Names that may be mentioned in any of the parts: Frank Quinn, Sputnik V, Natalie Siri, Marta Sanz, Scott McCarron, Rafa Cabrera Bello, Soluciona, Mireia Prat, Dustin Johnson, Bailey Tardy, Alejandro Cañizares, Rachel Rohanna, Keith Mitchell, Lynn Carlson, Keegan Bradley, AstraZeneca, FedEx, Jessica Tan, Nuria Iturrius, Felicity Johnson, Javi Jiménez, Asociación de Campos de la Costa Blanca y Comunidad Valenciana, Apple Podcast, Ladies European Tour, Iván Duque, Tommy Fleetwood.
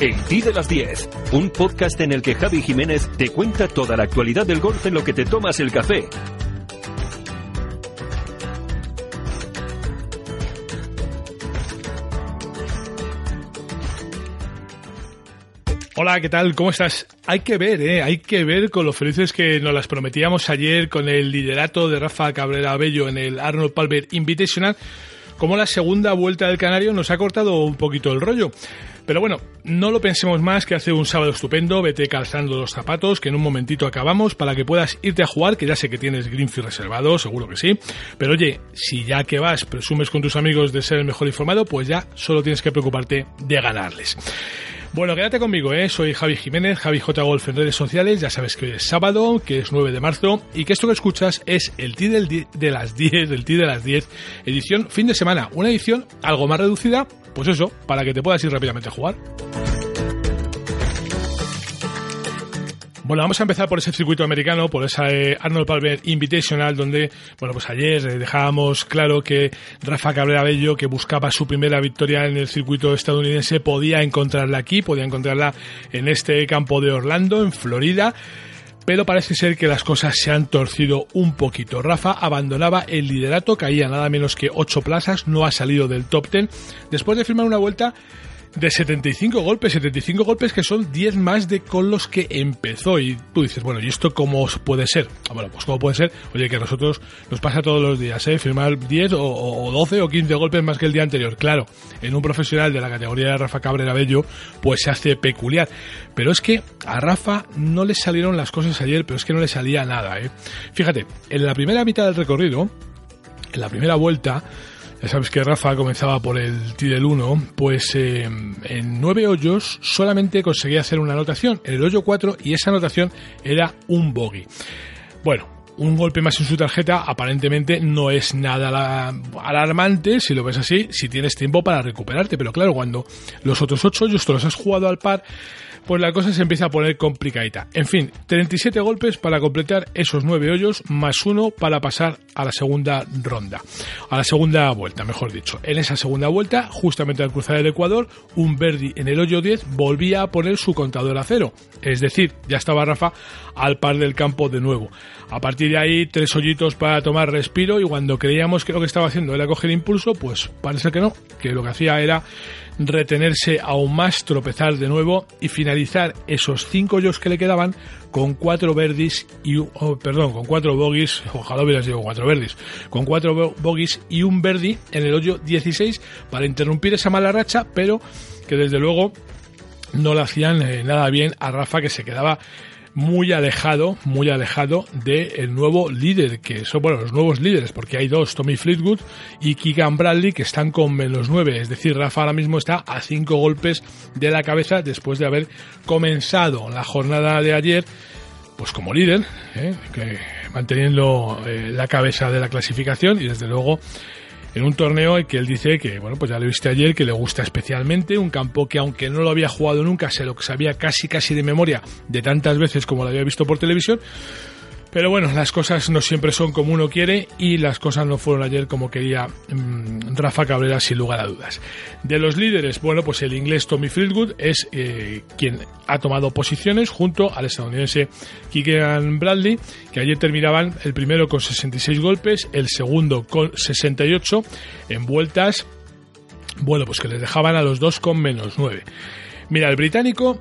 El Tee de las 10, un podcast en el que Javi Jiménez te cuenta toda la actualidad del golf en lo que te tomas el café. Hola, ¿qué tal? ¿Cómo estás? Hay que ver con lo felices que nos las prometíamos ayer con el liderato de Rafa Cabrera Bello en el Arnold Palmer Invitational, como la segunda vuelta del Canario nos ha cortado un poquito el rollo. Pero bueno, no lo pensemos más, que hace un sábado estupendo, vete calzando los zapatos, que en un momentito acabamos para que puedas irte a jugar, que ya sé que tienes greenfield reservado, seguro que sí. Pero oye, si ya que vas presumes con tus amigos de ser el mejor informado, pues ya solo tienes que preocuparte de ganarles. Bueno, quédate conmigo, Soy Javi Jiménez, Javi J. Golf en redes sociales. Ya sabes que hoy es sábado, que es 9 de marzo y que esto que escuchas es el Tee de las 10, el Tee de las 10, edición fin de semana. Una edición algo más reducida, pues eso, para que te puedas ir rápidamente a jugar. Bueno, vamos a empezar por ese circuito americano, por esa Arnold Palmer Invitational, donde, bueno, pues ayer dejábamos claro que Rafa Cabrera Bello, que buscaba su primera victoria en el circuito estadounidense, podía encontrarla aquí, podía encontrarla en este campo de Orlando, en Florida. Pero parece ser que las cosas se han torcido un poquito. Rafa abandonaba el liderato, caía nada menos que 8 plazas, no ha salido del top 10, después de firmar una vuelta de 75 golpes que son 10 más de con los que empezó. Y tú dices, bueno, ¿y esto cómo puede ser? Bueno, pues cómo puede ser, oye, que a nosotros nos pasa todos los días, firmar 10 o 12 o 15 golpes más que el día anterior. Claro, en un profesional de la categoría de Rafa Cabrera Bello, pues se hace peculiar. Pero es que a Rafa no le salieron las cosas ayer, pero es que no le salía nada, Fíjate, en la primera mitad del recorrido, en la primera vuelta, ya sabes que Rafa comenzaba por el tee del 1, pues en 9 hoyos solamente conseguía hacer una anotación, en el hoyo 4, y esa anotación era un bogey. Bueno, un golpe más en su tarjeta aparentemente no es nada alarmante, si lo ves así, si tienes tiempo para recuperarte. Pero claro, cuando los otros 8 hoyos te los has jugado al par, pues la cosa se empieza a poner complicadita. En fin, 37 golpes para completar esos 9 hoyos, más uno para pasar a la segunda ronda, a la segunda vuelta, mejor dicho. En esa segunda vuelta, justamente al cruzar el Ecuador, un birdie en el hoyo 10 volvía a poner su contador a cero. Es decir, ya estaba Rafa al par del campo de nuevo. A partir de ahí, 3 hoyitos para tomar respiro, y cuando creíamos que lo que estaba haciendo era coger impulso, pues parece que no, que lo que hacía era retenerse aún más, tropezar de nuevo y finalizar esos 5 hoyos que le quedaban con 4 birdies y con 4 bogies, ojalá hubieras dicho 4 birdies, con 4 bogies y un birdie en el hoyo 16 para interrumpir esa mala racha, pero que desde luego no le hacían nada bien a Rafa, que se quedaba muy alejado del nuevo líder, que son, bueno, los nuevos líderes, porque hay 2, Tommy Fleetwood y Keegan Bradley, que están con -9, es decir, Rafa ahora mismo está a 5 golpes de la cabeza después de haber comenzado la jornada de ayer pues como líder, que manteniendo la cabeza de la clasificación, y desde luego en un torneo que él dice que, bueno, pues ya lo viste ayer, que le gusta especialmente, un campo que aunque no lo había jugado nunca, se lo sabía casi de memoria, de tantas veces como lo había visto por televisión. Pero bueno, las cosas no siempre son como uno quiere, y las cosas no fueron ayer como quería Rafa Cabrera, sin lugar a dudas. De los líderes, bueno, pues el inglés Tommy Fleetwood es quien ha tomado posiciones junto al estadounidense Keegan Bradley, que ayer terminaban el primero con 66 golpes, el segundo con 68 en vueltas, bueno, pues que les dejaban a los 2 con -9. Mira, el británico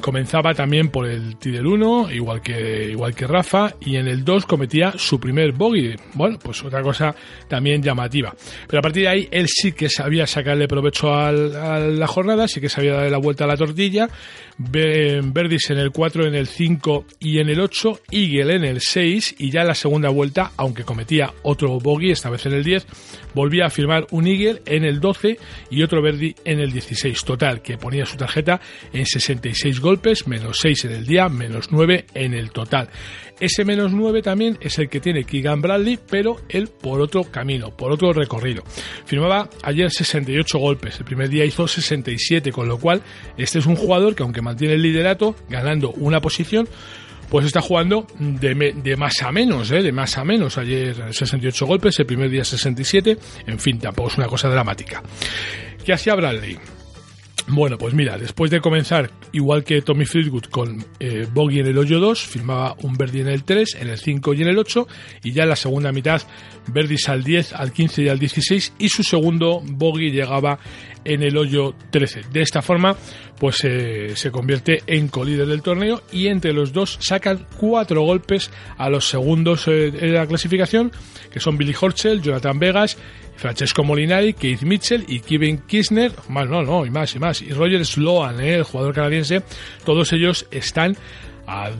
comenzaba también por el tee del 1, igual que Rafa, y en el 2 cometía su primer bogey. Bueno, pues otra cosa también llamativa. Pero a partir de ahí, él sí que sabía sacarle provecho a la jornada, sí que sabía darle la vuelta a la tortilla. Verdis en el 4, en el 5 y en el 8, Eagle en el 6, y ya en la segunda vuelta, aunque cometía otro bogey, esta vez en el 10, volvía a firmar un Eagle en el 12 y otro Verdi en el 16. Total, que ponía su tarjeta en 66 golpes, menos 6 en el día, menos 9 en el total. Ese menos 9 también es el que tiene Keegan Bradley, pero él por otro camino, por otro recorrido. Firmaba ayer 68 golpes, el primer día hizo 67, con lo cual este es un jugador que, aunque mantiene el liderato, ganando una posición, pues está jugando de más a menos, de más a menos. Ayer 68 golpes, el primer día 67, en fin, tampoco es una cosa dramática. ¿Qué hacía Bradley? Bueno, pues mira, después de comenzar igual que Tommy Fleetwood con bogey en el hoyo 2, firmaba un birdie en el 3, en el 5 y en el 8, y ya en la segunda mitad birdies al 10, al 15 y al 16, y su segundo bogey llegaba en el hoyo 13. De esta forma, pues se convierte en colíder del torneo, y entre los dos sacan 4 golpes a los segundos en la clasificación, que son Billy Horschel, Jonathan Vegas, Francesco Molinari, Keith Mitchell y Kevin Kisner, y más, y Roger Sloan, el jugador canadiense. Todos ellos están a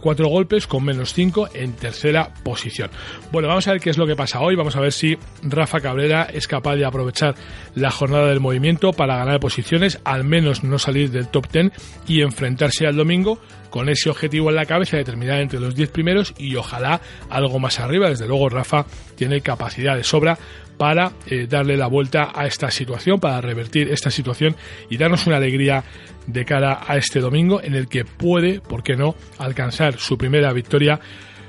4 golpes, con menos 5 en tercera posición. Bueno, vamos a ver qué es lo que pasa hoy. Vamos a ver si Rafa Cabrera es capaz de aprovechar la jornada del movimiento para ganar posiciones, al menos no salir del top 10 y enfrentarse al domingo con ese objetivo en la cabeza de terminar entre los 10 primeros y ojalá algo más arriba. Desde luego Rafa tiene capacidad de sobra para darle la vuelta a esta situación, para revertir esta situación y darnos una alegría de cara a este domingo en el que puede, ¿por qué no?, alcanzar su primera victoria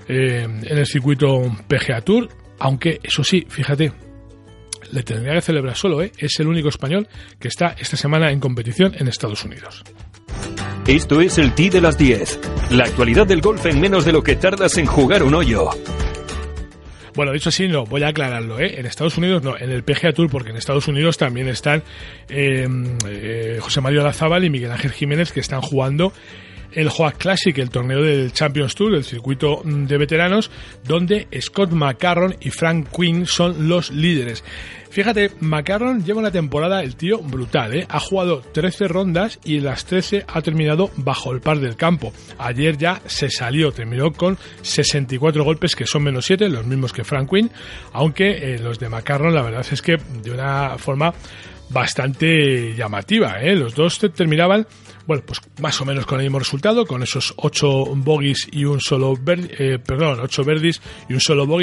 en el circuito PGA Tour, aunque eso sí, fíjate, le tendría que celebrar solo, es el único español que está esta semana en competición en Estados Unidos. Esto es el Tee de las 10, la actualidad del golf en menos de lo que tardas en jugar un hoyo. Bueno, dicho así, no, voy a aclararlo, en Estados Unidos no, en el PGA Tour, porque en Estados Unidos también están José María Olazábal y Miguel Ángel Jiménez, que están jugando el Hoag Classic, el torneo del Champions Tour, el circuito de veteranos, donde Scott McCarron y Frank Quinn son los líderes. Fíjate, McCarron lleva una temporada, el tío, brutal, Ha jugado 13 rondas y en las 13 ha terminado bajo el par del campo. Ayer ya se salió, terminó con 64 golpes, que son menos 7, los mismos que Frank Quinn, aunque los de McCarron la verdad es que de una forma bastante llamativa, Los dos terminaban, bueno, pues más o menos con el mismo resultado, con esos 8 verdis y un solo bogey.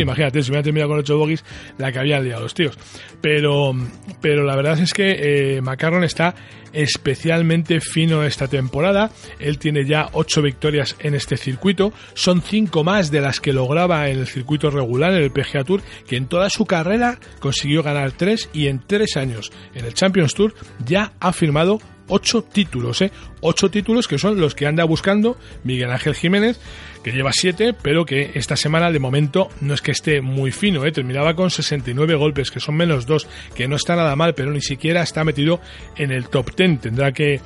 Imagínate, si hubieran terminado con 8 bogies, la que habían liado los tíos. Pero la verdad es que McCarron está especialmente fino esta temporada. Él tiene ya 8 victorias en este circuito, son 5 más de las que lograba en el circuito regular, en el PGA Tour, que en toda su carrera consiguió ganar 3, y en 3 años en el Champions Tour ya ha firmado 8 títulos, 8 títulos que son los que anda buscando Miguel Ángel Jiménez, que lleva 7, pero que esta semana de momento no es que esté muy fino, terminaba con 69 golpes, que son menos 2, que no está nada mal, pero ni siquiera está metido en el top 10. Tendrá que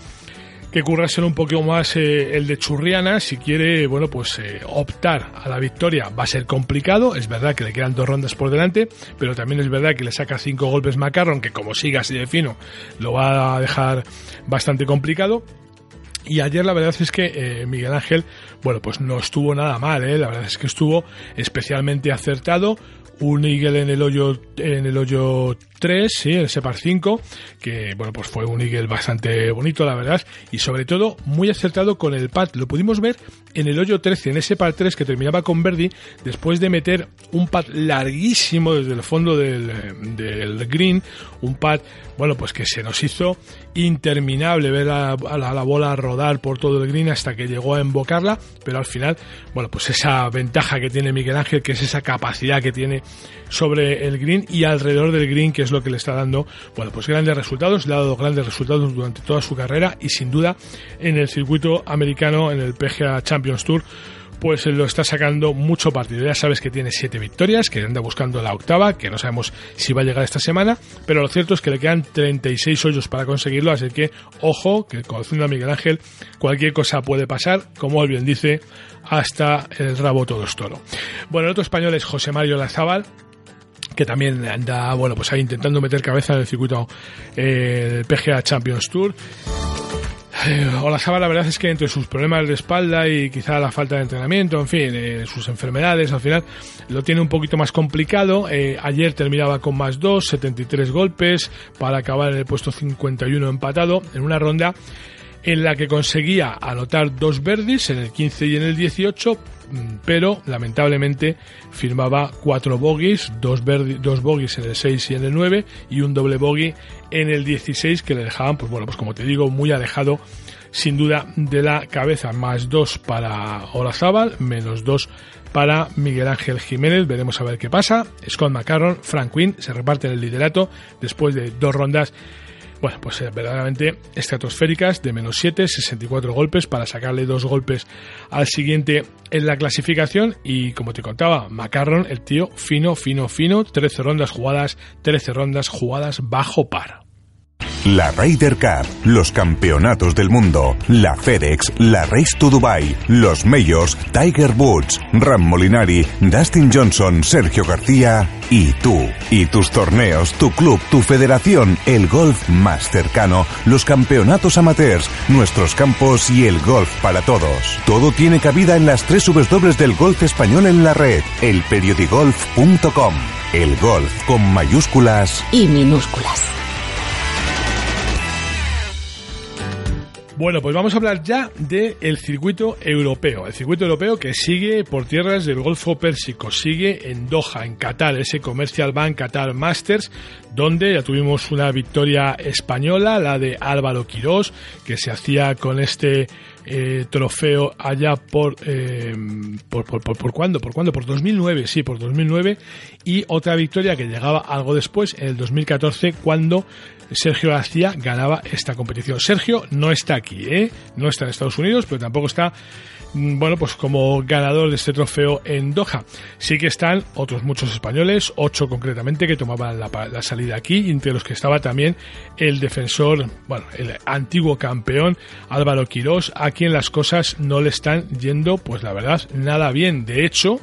currárselo un poquito más el de Churriana, si quiere, bueno, pues optar a la victoria. Va a ser complicado, es verdad que le quedan 2 rondas por delante, pero también es verdad que le saca 5 golpes McCarron, que como siga así de fino, lo va a dejar bastante complicado. Y ayer la verdad es que Miguel Ángel, bueno, pues no estuvo nada mal, la verdad es que estuvo especialmente acertado. Un eagle en el hoyo 3, sí, en ese par 5, que bueno, pues fue un eagle bastante bonito, la verdad, y sobre todo muy acertado con el putt. Lo pudimos ver en el hoyo 13, en ese par 3 que terminaba con birdie, después de meter un putt larguísimo desde el fondo del green, un putt, bueno, pues que se nos hizo interminable ver a la bola rodar por todo el green hasta que llegó a embocarla, pero al final, bueno, pues esa ventaja que tiene Miguel Ángel, que es esa capacidad que tiene sobre el green y alrededor del green, que es lo que le está dando, bueno, pues grandes resultados, le ha dado grandes resultados durante toda su carrera, y sin duda en el circuito americano, en el PGA Champions Tour, pues lo está sacando mucho partido. Ya sabes que tiene 7 victorias, que anda buscando la octava, que no sabemos si va a llegar esta semana, pero lo cierto es que le quedan 36 hoyos para conseguirlo, así que ojo, que conociendo a Miguel Ángel, cualquier cosa puede pasar, como él bien dice, hasta el rabo todo es toro. Bueno, el otro español es José María Olazábal, que también anda, bueno, pues ahí intentando meter cabeza en el circuito del PGA Champions Tour. Olazábal, la verdad es que entre sus problemas de espalda y quizá la falta de entrenamiento, en fin, sus enfermedades, al final lo tiene un poquito más complicado. Ayer terminaba con más 2, 73 golpes para acabar en el puesto 51 empatado, en una ronda en la que conseguía anotar 2 birdies en el 15 y en el 18, pero lamentablemente firmaba 4 bogies, 2 bogies en el 6 y en el 9 y un doble bogey en el 16 que le dejaban, pues bueno, pues como te digo, muy alejado sin duda de la cabeza. Más 2 para Olazábal, menos 2 para Miguel Ángel Jiménez, veremos a ver qué pasa. Scott McCarron, Frank Quinn se reparten el liderato después de 2 rondas, bueno, pues verdaderamente estratosféricas, de menos 7, 64 golpes para sacarle 2 golpes al siguiente en la clasificación. Y como te contaba, McCarron, el tío fino, 13 rondas jugadas bajo par. La Ryder Cup, los campeonatos del mundo, la FedEx, la Race to Dubai, los Majors, Tiger Woods, Ram Molinari, Dustin Johnson, Sergio García y tú. Y tus torneos, tu club, tu federación, el golf más cercano, los campeonatos amateurs, nuestros campos y el golf para todos. Todo tiene cabida en las 3 subes del golf español en la red, elperiodigolf.com. El golf con mayúsculas y minúsculas. Bueno, pues vamos a hablar ya del circuito europeo. El circuito europeo que sigue por tierras del Golfo Pérsico, sigue en Doha, en Qatar, ese Commercial Bank Qatar Masters, donde ya tuvimos una victoria española, la de Álvaro Quirós, que se hacía con este trofeo allá por 2009, sí, por 2009, y otra victoria que llegaba algo después, en el 2014, cuando Sergio García ganaba esta competición. Sergio no está aquí, no está en Estados Unidos, pero tampoco está, bueno, pues como ganador de este trofeo en Doha. Sí que están otros muchos españoles, 8 concretamente, que tomaban la salida aquí, entre los que estaba también el defensor, bueno, el antiguo campeón Álvaro Quirós, a quien las cosas no le están yendo, pues la verdad, nada bien. De hecho,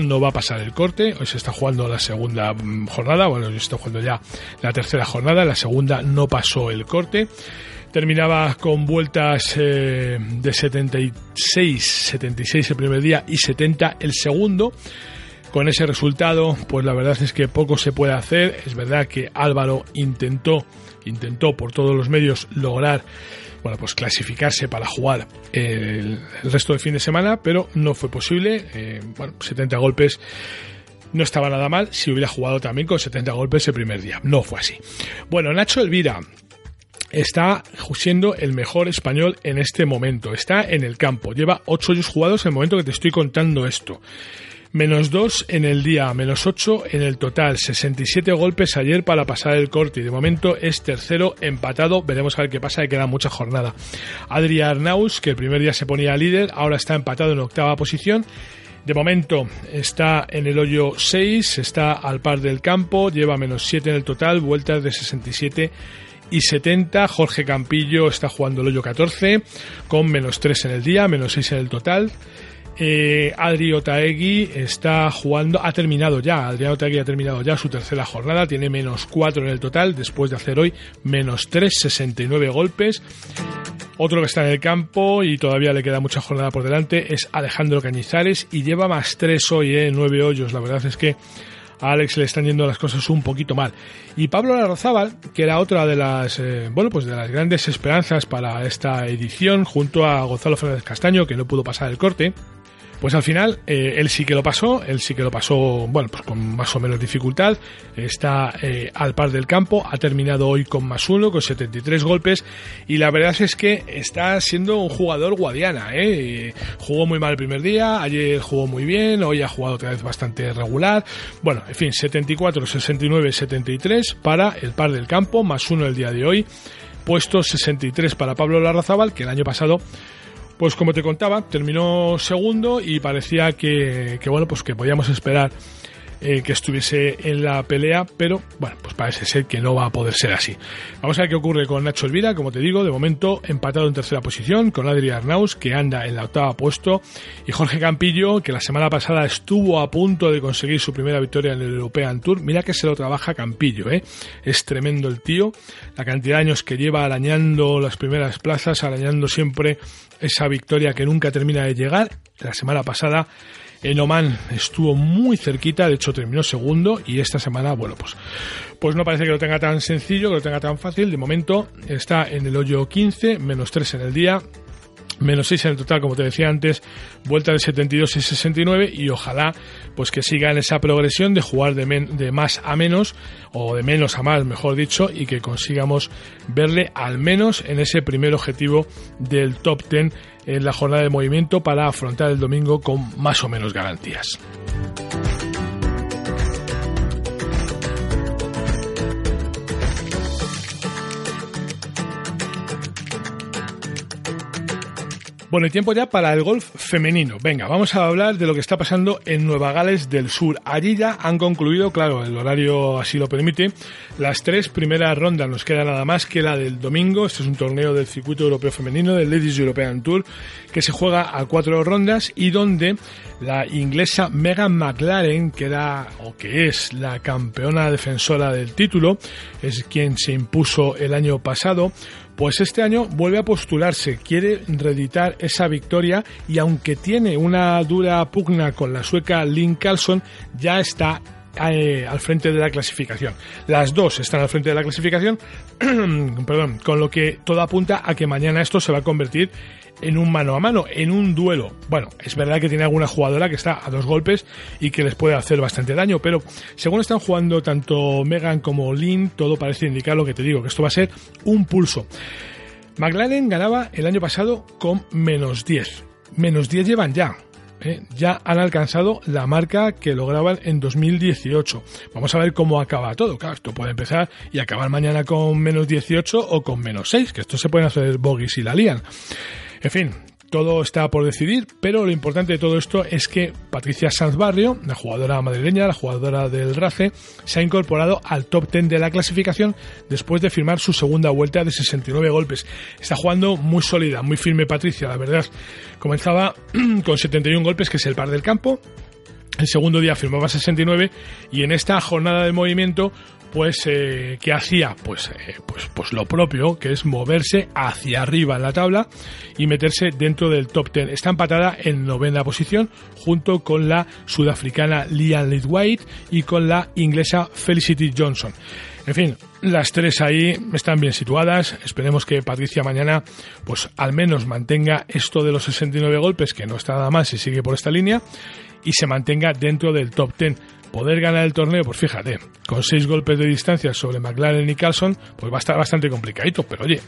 no va a pasar el corte. Hoy se está jugando la segunda jornada, bueno, se está jugando ya la tercera jornada, la segunda no pasó el corte. Terminaba con vueltas de 76 el primer día y 70 el segundo. Con ese resultado, pues la verdad es que poco se puede hacer. Es verdad que Álvaro intentó por todos los medios lograr, bueno, pues clasificarse para jugar el resto del fin de semana, pero no fue posible. 70 golpes. No estaba nada mal si hubiera jugado también con 70 golpes el primer día. No fue así. Bueno, Nacho Elvira está siendo el mejor español en este momento. Está en el campo. Lleva 8 hoyos jugados en el momento que te estoy contando esto. Menos 2 en el día, menos 8 en el total, 67 golpes ayer para pasar el corte y de momento es tercero empatado, veremos a ver qué pasa, que queda mucha jornada. Adri Arnaus, que el primer día se ponía líder, ahora está empatado en 8ª posición. De momento está en el hoyo 6, está al par del campo, lleva menos 7 en el total, vueltas de 67 y 70. Jorge Campillo está jugando el hoyo 14 con menos 3 en el día, menos 6 en el total. Adri Otaegui ha terminado ya su tercera jornada, tiene menos 4 en el total, después de hacer hoy menos 3, 69 golpes. Otro que está en el campo y todavía le queda mucha jornada por delante es Alejandro Cañizares y lleva más 3 hoy, 9 hoyos. La verdad es que a Alex le están yendo las cosas un poquito mal. Y Pablo Larrozábal, que era otra de las grandes esperanzas para esta edición, junto a Gonzalo Fernández Castaño, que no pudo pasar el corte. Pues al final él sí que lo pasó, bueno, pues con más o menos dificultad. Está al par del campo, ha terminado hoy con más 1, con 73 golpes y la verdad es que está siendo un jugador guadiana, Jugó muy mal el primer día, ayer jugó muy bien, hoy ha jugado otra vez bastante regular. Bueno, en fin, 74, 69, 73 para el par del campo, más 1 el día de hoy. Puesto 63 para Pablo Larrozábal, que el año pasado Pues como te contaba, terminó segundo y parecía que bueno, pues que podíamos esperar que estuviese en la pelea, pero bueno, pues parece ser que no va a poder ser así. Vamos a ver qué ocurre con Nacho Elvira, como te digo, de momento empatado en tercera posición, con Adri Arnaus, que anda en la octava puesto, y Jorge Campillo, que la semana pasada estuvo a punto de conseguir su primera victoria en el European Tour. Mira que se lo trabaja Campillo, es tremendo el tío, la cantidad de años que lleva arañando las primeras plazas, arañando siempre esa victoria que nunca termina de llegar. La semana pasada en Oman estuvo muy cerquita, de hecho terminó segundo, y esta semana, bueno, pues no parece que lo tenga tan sencillo, que lo tenga tan fácil. De momento está en el hoyo 15, menos 3 en el día, menos 6 en el total, como te decía antes, vuelta de 72 y 69, y ojalá pues que siga en esa progresión de jugar de más a menos, o de menos a más, mejor dicho, y que consigamos verle al menos en ese primer objetivo del top 10 en la jornada de movimiento para afrontar el domingo con más o menos garantías. Bueno, y tiempo ya para el golf femenino. Venga, vamos a hablar de lo que está pasando en Nueva Gales del Sur. Allí ya han concluido, claro, el horario así lo permite, las tres primeras rondas. Nos queda nada más que la del domingo. Este es un torneo del circuito europeo femenino, del Ladies European Tour, que se juega a 4 rondas y donde la inglesa Meghan MacLaren, que era o que es la campeona defensora del título, es quien se impuso el año pasado, pues este año vuelve a postularse, quiere reeditar esa victoria, y aunque tiene una dura pugna con la sueca Lynn Carlson, ya está al frente de la clasificación. Las dos están al frente de la clasificación, perdón, con lo que todo apunta a que mañana esto se va a convertir en un mano a mano, en un duelo. Bueno, es verdad que tiene alguna jugadora que está a 2 golpes y que les puede hacer bastante daño, pero según están jugando tanto Meghan como Lynn, todo parece indicar lo que te digo, que esto va a ser un pulso. McLaren ganaba el año pasado con menos 10. Menos 10 llevan ya. Ya han alcanzado la marca que lograban en 2018. Vamos a ver cómo acaba todo. Claro, esto puede empezar y acabar mañana con menos 18 o con menos 6, que esto se pueden hacer bogies y la lían. En fin, todo está por decidir, pero lo importante de todo esto es que Patricia Sanz Barrio, la jugadora madrileña, la jugadora del Race, se ha incorporado al top 10 de la clasificación después de firmar su segunda vuelta de 69 golpes. Está jugando muy sólida, muy firme Patricia, la verdad. Comenzaba con 71 golpes, que es el par del campo. El segundo día firmaba 69 y en esta jornada de movimiento, pues ¿qué hacía? Pues lo propio, que es moverse hacia arriba en la tabla y meterse dentro del top 10. Está empatada en 9ª posición junto con la sudafricana Lian Lithwaite y con la inglesa Felicity Johnson. En fin, las tres ahí están bien situadas. Esperemos que Patricia mañana pues al menos mantenga esto de los 69 golpes, que no está nada mal si sigue por esta línea, y se mantenga dentro del top 10. Poder ganar el torneo, pues fíjate, con 6 golpes de distancia sobre McLaren y Carlson, pues va a estar bastante complicadito, pero oye,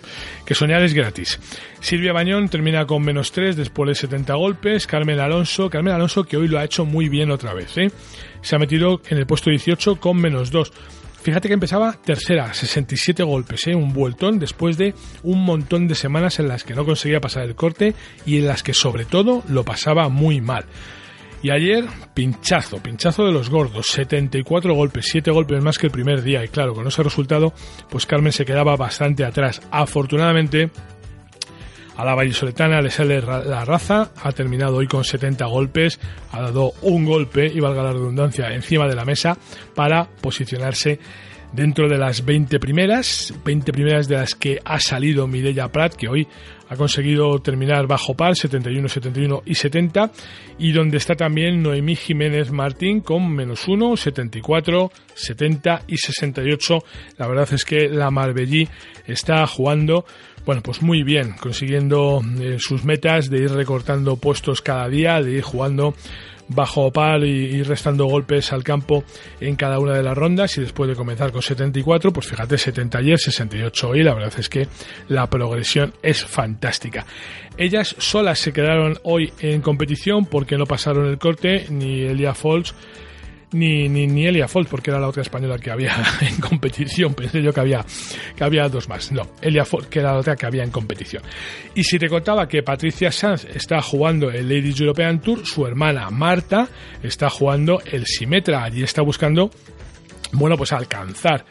que soñar es gratis. Silvia Bañón termina con menos 3 después de 70 golpes. Carmen Alonso, que hoy lo ha hecho muy bien otra vez, se ha metido en el puesto 18 con menos 2. Fíjate que empezaba tercera, 67 golpes, un vueltón después de un montón de semanas en las que no conseguía pasar el corte y en las que sobre todo lo pasaba muy mal. Y ayer, pinchazo de los gordos, 74 golpes, 7 golpes más que el primer día, y claro, con ese resultado, pues Carmen se quedaba bastante atrás. Afortunadamente, a la vallisoletana le sale la raza, ha terminado hoy con 70 golpes, ha dado un golpe, y valga la redundancia, encima de la mesa para posicionarse dentro de las 20 primeras de las que ha salido Mireia Prat, que hoy ha conseguido terminar bajo par, 71, 71 y 70, y donde está también Noemí Jiménez Martín con menos 1, 74, 70 y 68. La verdad es que la Marbellí está jugando, bueno, pues muy bien, consiguiendo sus metas de ir recortando puestos cada día, de ir jugando bajo par y restando golpes al campo en cada una de las rondas, y después de comenzar con 74, pues fíjate, 70 ayer, 68 hoy, la verdad es que la progresión es fantástica. Ellas solas se quedaron hoy en competición porque no pasaron el corte, ni Elia Folt ni Elia Folt, porque era la otra española que había en competición. Pensé yo que había dos más. No, Elia Folt, que era la otra que había en competición. Y si te contaba que Patricia Sanz está jugando el Ladies European Tour, su hermana Marta está jugando el Symetra y está buscando, bueno, pues alcanzar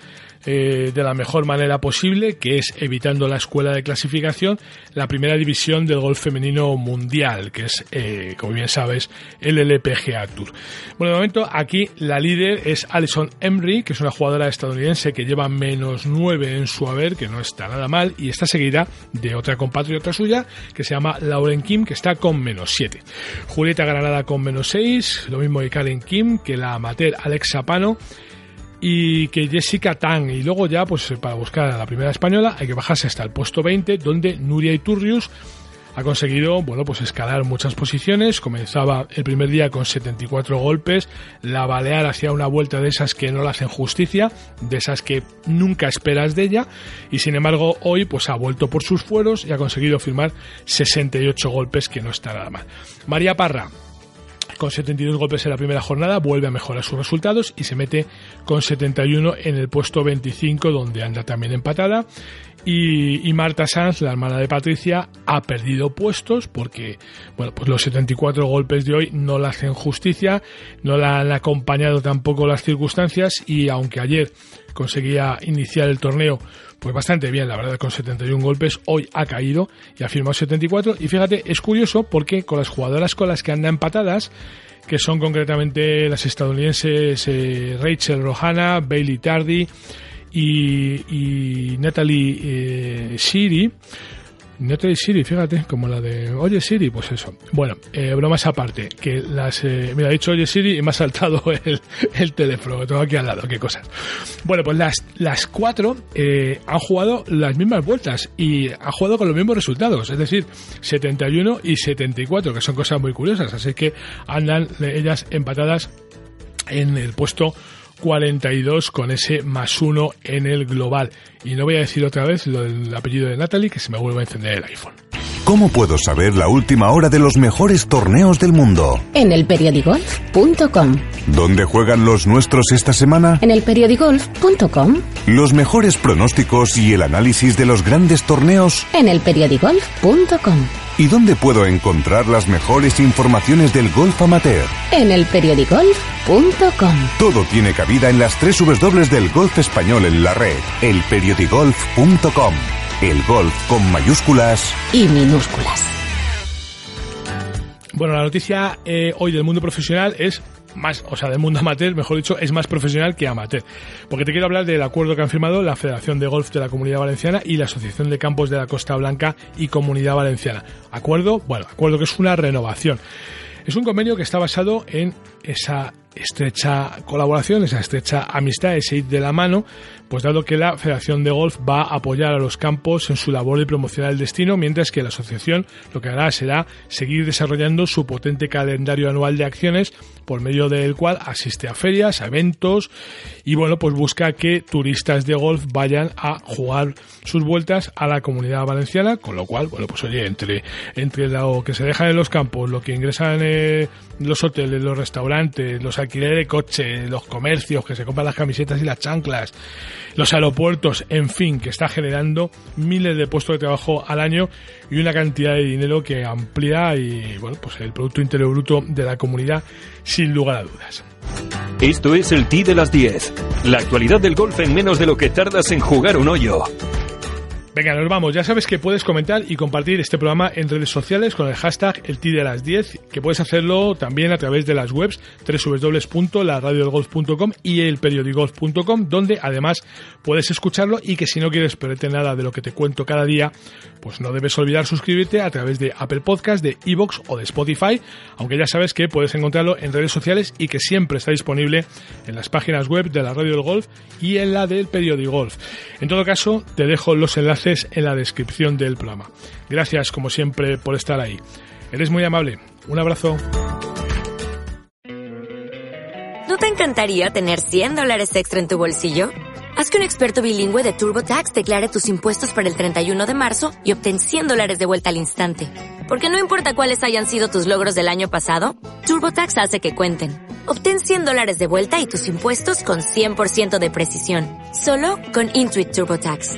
de la mejor manera posible, que es evitando la escuela de clasificación, la primera división del golf femenino mundial, que es, como bien sabes, el LPGA Tour. Bueno, de momento aquí la líder es Alison Emery, que es una jugadora estadounidense que lleva -9 en su haber, que no está nada mal, y está seguida de otra compatriota suya, que se llama Lauren Kim, que está con -7. Julieta Granada con -6, lo mismo que Karen Kim, que la amateur Alexa Pano, y que Jessica Tan. Y luego ya, pues para buscar a la primera española hay que bajarse hasta el puesto 20, donde Nuria Iturrius ha conseguido, bueno, pues escalar muchas posiciones. Comenzaba el primer día con 74 golpes, la Balear hacía una vuelta de esas que no le hacen justicia, de esas que nunca esperas de ella, y sin embargo hoy pues ha vuelto por sus fueros y ha conseguido firmar 68 golpes, que no está nada mal. María Parra, con 72 golpes en la primera jornada, vuelve a mejorar sus resultados y se mete con 71 en el puesto 25, donde anda también empatada. Y Marta Sanz, la hermana de Patricia, ha perdido puestos porque, bueno, pues los 74 golpes de hoy no le hacen justicia, no la han acompañado tampoco las circunstancias, y aunque ayer conseguía iniciar el torneo pues bastante bien, la verdad, con 71 golpes, hoy ha caído y ha firmado 74. Y fíjate, es curioso porque con las jugadoras con las que anda empatadas, que son concretamente las estadounidenses Rachel Rohanna, Bailey Tardy y Natalie Siri. Natalie Siri, fíjate, como la de Oye Siri, pues eso. Bueno, bromas aparte, que las... mira, he dicho Oye Siri y me ha saltado el teléfono, que tengo aquí al lado, qué cosas. Bueno, pues las cuatro han jugado las mismas vueltas y han jugado con los mismos resultados, es decir, 71 y 74, que son cosas muy curiosas, así que andan ellas empatadas en el puesto 42 con ese +1 en el global. Y no voy a decir otra vez el apellido de Natalie, que se me vuelve a encender el iPhone. ¿Cómo puedo saber la última hora de los mejores torneos del mundo? En elperiodigolf.com. ¿Dónde juegan los nuestros esta semana? En elperiodigolf.com. Los mejores pronósticos y el análisis de los grandes torneos. En elperiodigolf.com. ¿Y dónde puedo encontrar las mejores informaciones del golf amateur? En elperiodigolf.com. Todo tiene cabida en las tres Ws del golf español en la red. Elperiodigolf.com. El golf con mayúsculas y minúsculas. Bueno, la noticia hoy del mundo profesional es más, o sea, del mundo amateur, mejor dicho, es más profesional que amateur. Porque te quiero hablar del acuerdo que han firmado la Federación de Golf de la Comunidad Valenciana y la Asociación de Campos de la Costa Blanca y Comunidad Valenciana. Acuerdo que es una renovación. Es un convenio que está basado en esa estrecha colaboración, esa estrecha amistad, ese ir de la mano, pues dado que la Federación de Golf va a apoyar a los campos en su labor de promocionar el destino, mientras que la asociación lo que hará será seguir desarrollando su potente calendario anual de acciones, por medio del cual asiste a ferias, a eventos y, bueno, pues busca que turistas de golf vayan a jugar sus vueltas a la Comunidad Valenciana, con lo cual, bueno, pues oye, entre lo que se deja en los campos, lo que ingresan los hoteles, los restaurantes, los alquileres de coches, los comercios que se compran las camisetas y las chanclas, los aeropuertos, en fin, que está generando miles de puestos de trabajo al año y una cantidad de dinero que amplía y, bueno, pues el Producto Interior Bruto de la comunidad, sin lugar a dudas. Esto es el Tee de las 10, la actualidad del golf en menos de lo que tardas en jugar un hoyo. Venga, nos vamos. Ya sabes que puedes comentar y compartir este programa en redes sociales con el hashtag El Tee de las 10, que puedes hacerlo también a través de las webs www.laradiodelgolf.com y elperiodigolf.com, donde además puedes escucharlo, y que si no quieres perderte nada de lo que te cuento cada día, pues no debes olvidar suscribirte a través de Apple Podcast, de iVoox o de Spotify, aunque ya sabes que puedes encontrarlo en redes sociales y que siempre está disponible en las páginas web de la Radio del Golf y en la del Periodigolf. En todo caso, te dejo los enlaces en la descripción del programa. Gracias, como siempre, por estar ahí. Eres muy amable. Un abrazo. ¿No te encantaría tener $100 extra en tu bolsillo? Haz que un experto bilingüe de TurboTax declare tus impuestos para el 31 de marzo y obtén $100 de vuelta al instante. Porque no importa cuáles hayan sido tus logros del año pasado, TurboTax hace que cuenten. Obtén $100 de vuelta y tus impuestos con 100% de precisión. Solo con Intuit TurboTax.